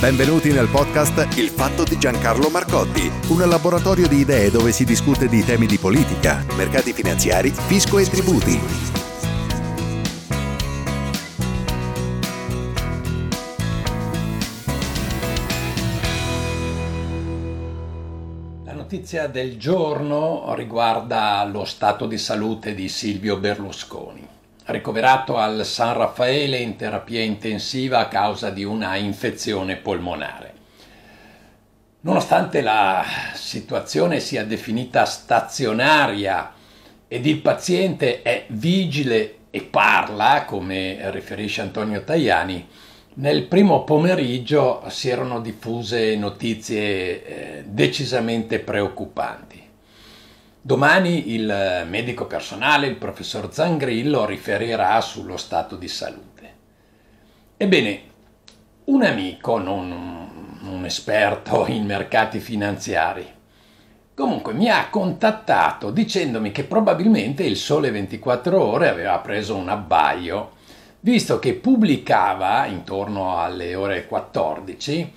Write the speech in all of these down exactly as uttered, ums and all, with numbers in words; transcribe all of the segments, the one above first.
Benvenuti nel podcast Il Fatto di Giancarlo Marcotti, un laboratorio di idee dove si discute di temi di politica, mercati finanziari, fisco e tributi. La notizia del giorno riguarda lo stato di salute di Silvio Berlusconi, ricoverato al San Raffaele in terapia intensiva a causa di una infezione polmonare. Nonostante la situazione sia definita stazionaria ed il paziente è vigile e parla, come riferisce Antonio Taiani, nel primo pomeriggio si erano diffuse notizie decisamente preoccupanti. Domani il medico personale, il professor Zangrillo, riferirà sullo stato di salute. Ebbene, un amico, non un esperto in mercati finanziari, comunque mi ha contattato dicendomi che probabilmente il Sole ventiquattro Ore aveva preso un abbaglio, visto che pubblicava, intorno alle ore quattordici,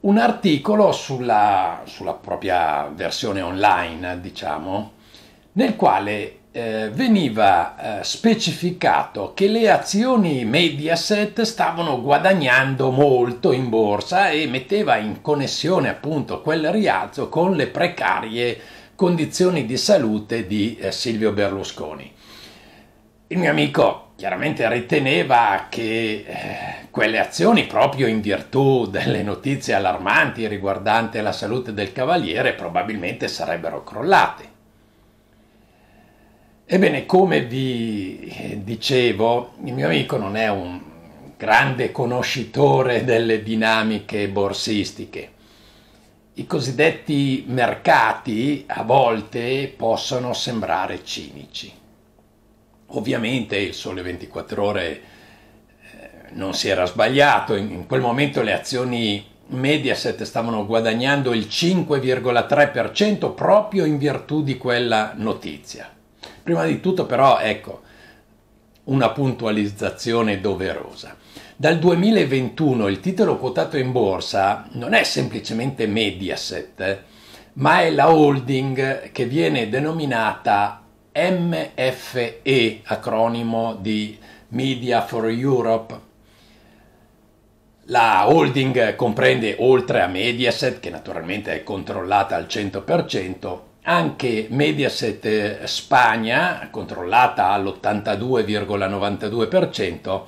un articolo sulla, sulla propria versione online, diciamo, nel quale eh, veniva eh, specificato che le azioni Mediaset stavano guadagnando molto in borsa e metteva in connessione appunto quel rialzo con le precarie condizioni di salute di eh, Silvio Berlusconi. Il mio amico chiaramente riteneva che eh, quelle azioni, proprio in virtù delle notizie allarmanti riguardanti la salute del cavaliere, probabilmente sarebbero crollate. Ebbene, come vi dicevo, il mio amico non è un grande conoscitore delle dinamiche borsistiche. I cosiddetti mercati a volte possono sembrare cinici. Ovviamente il Sole ventiquattro Ore non si era sbagliato, in quel momento le azioni Mediaset stavano guadagnando il cinque virgola tre per cento proprio in virtù di quella notizia. Prima di tutto però, ecco, una puntualizzazione doverosa. Dal duemilaventuno il titolo quotato in borsa non è semplicemente Mediaset, ma è la holding che viene denominata M F E, acronimo di Media for Europe. La holding comprende, oltre a Mediaset, che naturalmente è controllata al cento per cento, anche Mediaset Spagna, controllata all'ottantadue virgola novantadue per cento,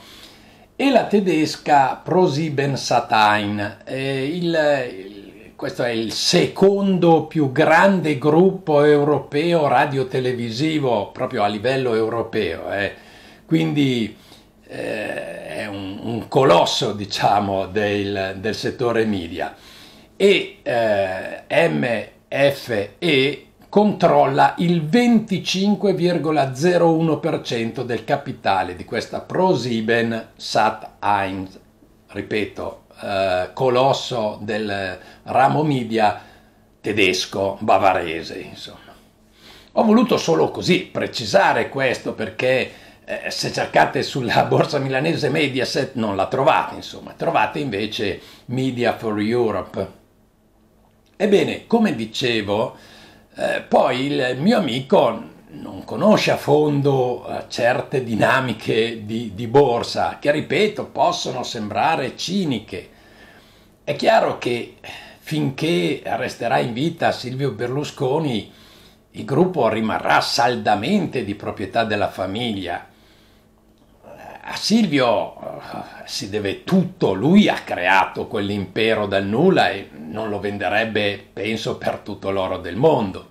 e la tedesca ProSiebenSat uno. Eh, il, il Questo è il secondo più grande gruppo europeo radiotelevisivo proprio a livello europeo, eh. Quindi eh, è un, un colosso, diciamo, del, del settore media. E eh, M F E controlla il venticinque virgola zero uno per cento del capitale di questa ProSiebenSat uno, ripeto, Uh, colosso del ramo media tedesco bavarese, insomma. Ho voluto solo così precisare questo perché eh, se cercate sulla borsa milanese Mediaset non la trovate, insomma, trovate invece Media for Europe. Ebbene, come dicevo, eh, poi il mio amico non conosce a fondo certe dinamiche di, di borsa che, ripeto, possono sembrare ciniche. È chiaro che finché resterà in vita Silvio Berlusconi, il gruppo rimarrà saldamente di proprietà della famiglia. A Silvio si deve tutto, lui ha creato quell'impero dal nulla e non lo venderebbe, penso, per tutto l'oro del mondo.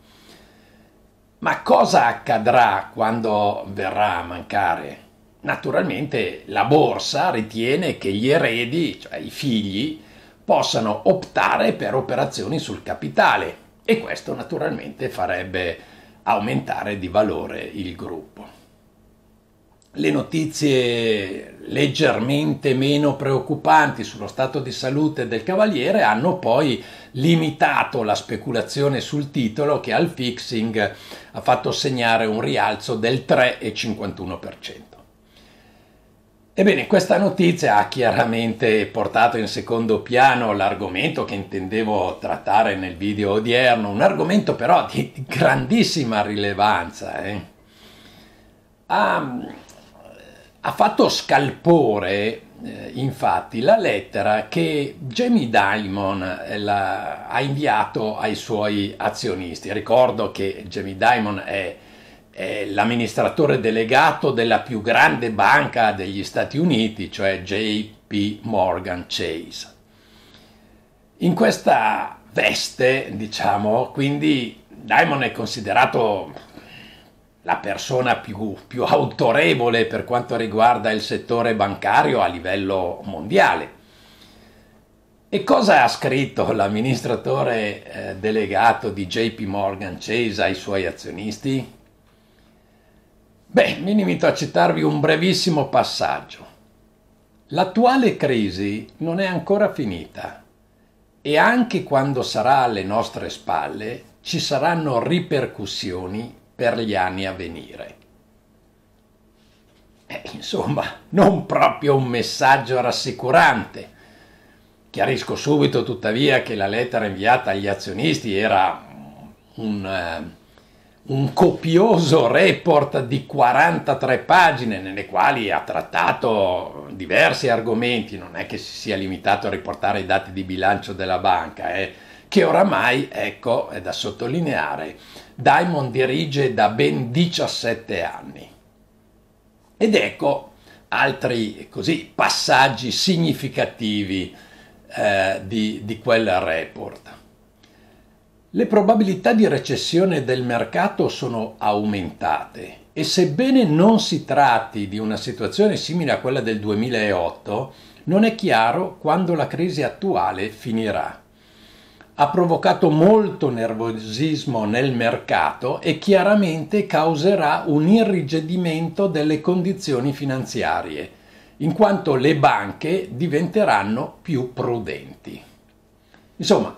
Ma cosa accadrà quando verrà a mancare? Naturalmente la borsa ritiene che gli eredi, cioè i figli, possano optare per operazioni sul capitale, e questo naturalmente farebbe aumentare di valore il gruppo. Le notizie leggermente meno preoccupanti sullo stato di salute del Cavaliere hanno poi limitato la speculazione sul titolo, che al fixing ha fatto segnare un rialzo del tre virgola cinquantuno per cento. Ebbene, questa notizia ha chiaramente portato in secondo piano l'argomento che intendevo trattare nel video odierno, un argomento però di grandissima rilevanza. Eh. Ah, Ha fatto scalpore, eh, infatti, la lettera che Jamie Dimon eh, la, ha inviato ai suoi azionisti. Ricordo che Jamie Dimon è, è l'amministratore delegato della più grande banca degli Stati Uniti, cioè J P. Morgan Chase. In questa veste, diciamo, quindi Dimon è considerato la persona più, più autorevole per quanto riguarda il settore bancario a livello mondiale. E cosa ha scritto l'amministratore eh, delegato di J P Morgan Chase ai suoi azionisti? Beh, mi limito a citarvi un brevissimo passaggio. L'attuale crisi non è ancora finita e anche quando sarà alle nostre spalle ci saranno ripercussioni per gli anni a venire. Eh, insomma, non proprio un messaggio rassicurante. Chiarisco subito, tuttavia, che la lettera inviata agli azionisti era un, uh, un copioso report di quarantatré pagine, nelle quali ha trattato diversi argomenti. Non è che si sia limitato a riportare i dati di bilancio della banca, eh, che oramai, ecco, è da sottolineare, Dimon dirige da ben diciassette anni. Ed ecco altri così passaggi significativi eh, di, di quel report. Le probabilità di recessione del mercato sono aumentate e sebbene non si tratti di una situazione simile a quella del duemilaotto, non è chiaro quando la crisi attuale finirà. Ha provocato molto nervosismo nel mercato e chiaramente causerà un irrigidimento delle condizioni finanziarie, in quanto le banche diventeranno più prudenti. Insomma,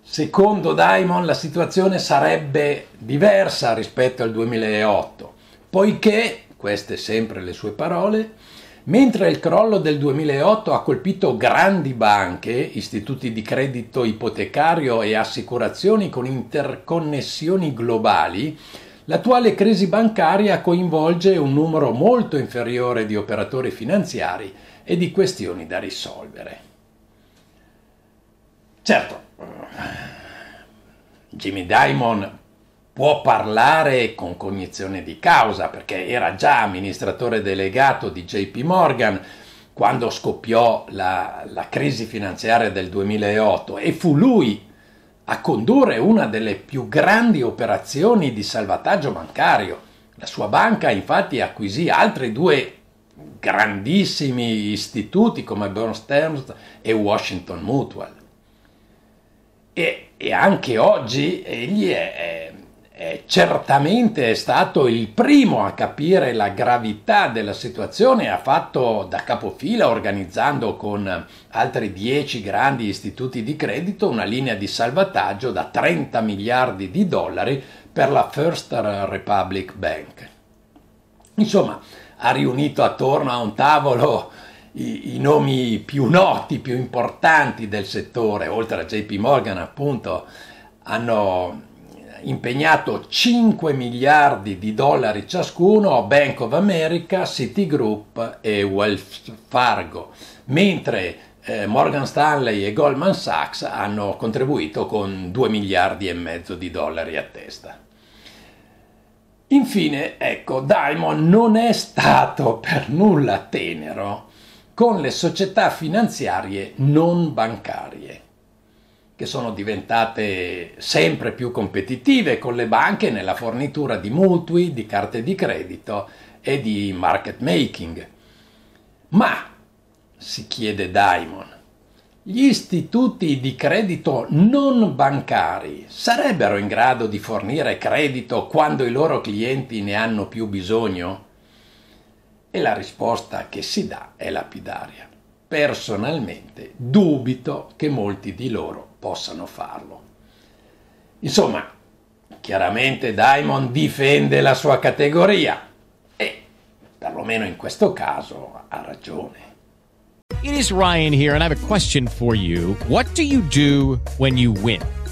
secondo Dimon la situazione sarebbe diversa rispetto al duemilaotto, poiché, queste sempre le sue parole, mentre il crollo del duemilaotto ha colpito grandi banche, istituti di credito ipotecario e assicurazioni con interconnessioni globali, l'attuale crisi bancaria coinvolge un numero molto inferiore di operatori finanziari e di questioni da risolvere. Certo, Jamie Dimon può parlare con cognizione di causa, perché era già amministratore delegato di J P Morgan quando scoppiò la, la crisi finanziaria del duemilaotto e fu lui a condurre una delle più grandi operazioni di salvataggio bancario. La sua banca infatti acquisì altri due grandissimi istituti come Bear Stearns e Washington Mutual. E, e anche oggi egli è... è Eh, certamente è stato il primo a capire la gravità della situazione, ha fatto da capofila organizzando con altri dieci grandi istituti di credito una linea di salvataggio da trenta miliardi di dollari per la First Republic Bank. Insomma, ha riunito attorno a un tavolo i, i nomi più noti, più importanti del settore. Oltre a J P Morgan, appunto, hanno impegnato cinque miliardi di dollari ciascuno a Bank of America, Citigroup e Wells Fargo, mentre eh, Morgan Stanley e Goldman Sachs hanno contribuito con due miliardi e mezzo di dollari a testa. Infine, ecco, Dimon non è stato per nulla tenero con le società finanziarie non bancarie, che sono diventate sempre più competitive con le banche nella fornitura di mutui, di carte di credito e di market making. Ma, si chiede Dimon, Gli istituti di credito non bancari sarebbero in grado di fornire credito quando i loro clienti ne hanno più bisogno? E la risposta che si dà è lapidaria. Personalmente dubito che molti di loro possano farlo. Insomma, chiaramente Dimon difende la sua categoria e, perlomeno in questo caso, ha ragione. It is Ryan here, and I have a question for you. What do you do when you win?